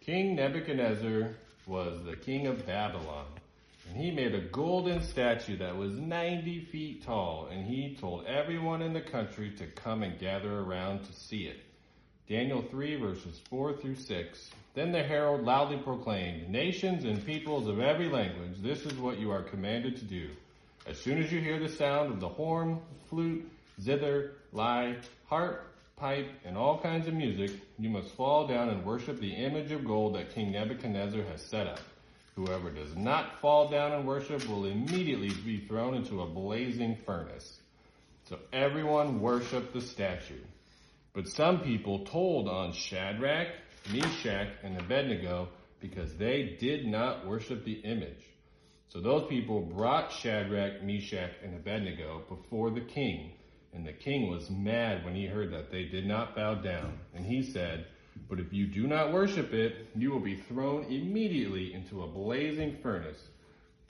King Nebuchadnezzar was the king of Babylon, and he made a golden statue that was 90 feet tall, and he told everyone in the country to come and gather around to see it. Daniel 3, verses 4 through 6. Then the herald loudly proclaimed, "Nations and peoples of every language, this is what you are commanded to do. As soon as you hear the sound of the horn, flute, zither, lyre, harp, pipe, and all kinds of music, you must fall down and worship the image of gold that King Nebuchadnezzar has set up. Whoever does not fall down and worship will immediately be thrown into a blazing furnace." So everyone worshiped the statue. But some people told on Shadrach, Meshach, and Abednego because they did not worship the image. So those people brought Shadrach, Meshach, and Abednego before the king. And the king was mad when he heard that they did not bow down. And he said, "But if you do not worship it, you will be thrown immediately into a blazing furnace.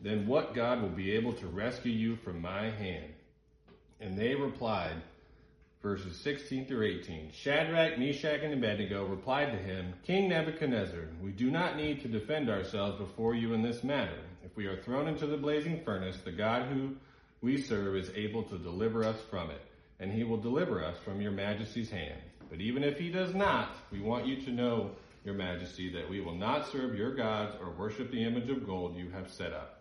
Then what God will be able to rescue you from my hand?" And they replied, verses 16 through 18, Shadrach, Meshach, and Abednego replied to him, "King Nebuchadnezzar, we do not need to defend ourselves before you in this matter. If we are thrown into the blazing furnace, the God who we serve is able to deliver us from it, and he will deliver us from your majesty's hand. But even if he does not, we want you to know, your majesty, that we will not serve your gods or worship the image of gold you have set up."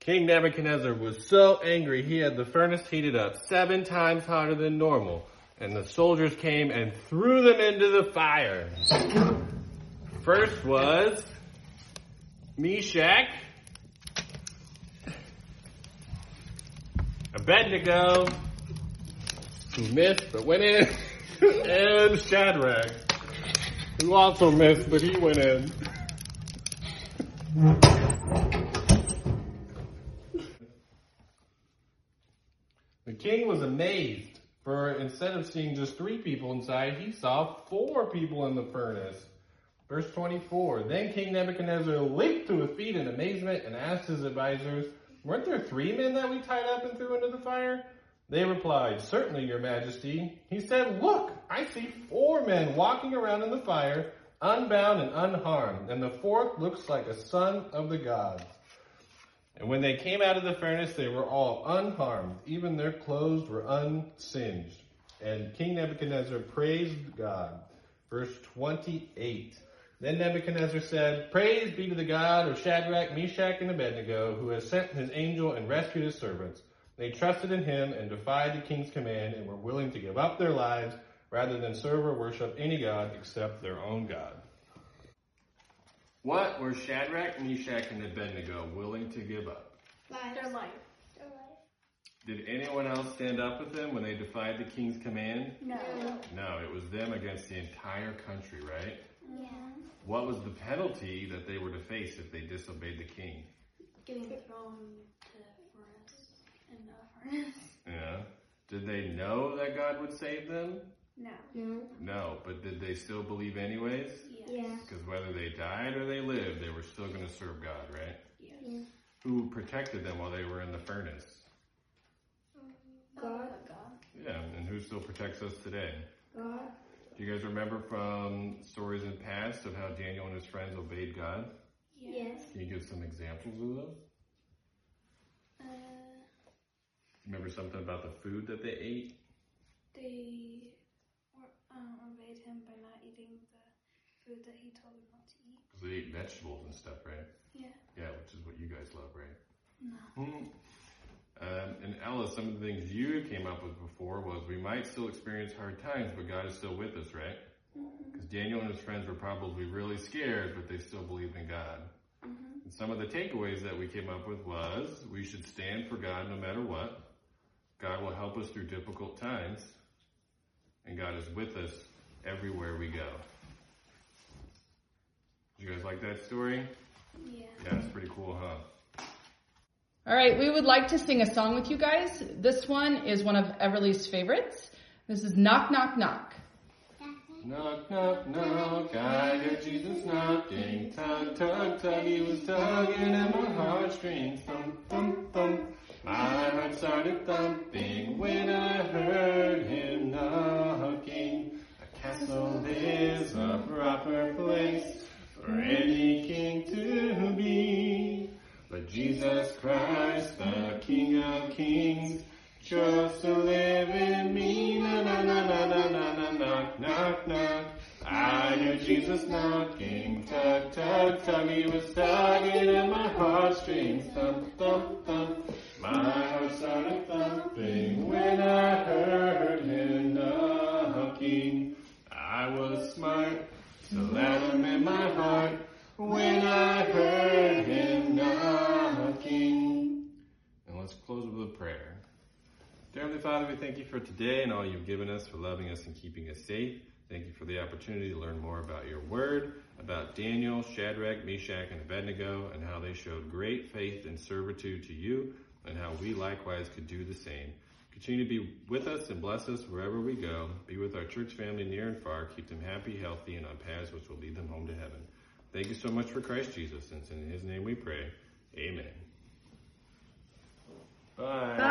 King Nebuchadnezzar was so angry he had the furnace heated up 7 times hotter than normal, and the soldiers came and threw them into the fire. First was Meshach, Abednego, who missed but went in, and Shadrach, who also missed but he went in. The king was amazed, for instead of seeing just 3 people inside, he saw 4 people in the furnace. Verse 24, then King Nebuchadnezzar leaped to his feet in amazement and asked his advisors, "Weren't there 3 men that we tied up and threw into the fire?" They replied, "Certainly, your majesty." He said, "Look, I see 4 men walking around in the fire, unbound and unharmed, and the 4th looks like a son of the gods." And when they came out of the furnace, they were all unharmed. Even their clothes were unsinged. And King Nebuchadnezzar praised God. Verse 28. Then Nebuchadnezzar said, "Praise be to the God of Shadrach, Meshach, and Abednego, who has sent his angel and rescued his servants. They trusted in him and defied the king's command and were willing to give up their lives rather than serve or worship any god except their own God." What were Shadrach, Meshach, and Abednego willing to give up? Their life. Did anyone else stand up with them when they defied the king's command? No, it was them against the entire country, right? Yeah. What was the penalty that they were to face if they disobeyed the king? Getting thrown to the furnace. Yeah. Did they know that God would save them? No, but did they still believe anyways? Yes. Because whether they died or they lived, they were still going to serve God, right? Yes. Yeah. Who protected them while they were in the furnace? God. Yeah, and who still protects us today? God. Do you guys remember from stories in the past of how Daniel and his friends obeyed God? Yes. Can you give some examples of those? Remember something about the food that they ate? They obeyed him by not eating the food that he told them not to eat. Because they ate vegetables and stuff, right? Yeah. Yeah, which is what you guys love, right? No. And Ella, some of the things you came up with before was we might still experience hard times, but God is still with us, right? Because Daniel and his friends were probably really scared, but they still believed in God. And some of the takeaways that we came up with was we should stand for God no matter what. God will help us through difficult times. And God is with us everywhere we go. Did you guys like that story? Yeah, it's pretty cool, huh? All right, we would like to sing a song with you guys. This one is one of Everly's favorites. This is Knock, Knock, Knock. Knock, knock, knock, I heard Jesus knocking. Tug, tug, tug, he was tugging at my heartstrings. Thump, thump, thump, my heart started thumping when I heard him knocking. I cast Council is a proper place for any king to be. But Jesus Christ, the King of Kings, chose to live in me. Na na na na na na na knock knock knock. I hear Jesus knocking, tug tug tug. He was tugging at my heartstrings, thump thump thump. My heart started thumping when I heard him knocking. I was smart, so let him in my heart when I heard him knocking. And let's close with a prayer. Dear Heavenly Father, we thank you for today and all you've given us, for loving us and keeping us safe. Thank you for the opportunity to learn more about your word, about Daniel, Shadrach, Meshach, and Abednego, and how they showed great faith and servitude to you, and how we likewise could do the same. Continue to be with us and bless us wherever we go. Be with our church family near and far. Keep them happy, healthy, and on paths which will lead them home to heaven. Thank you so much for Christ Jesus, and in his name we pray. Amen. Bye.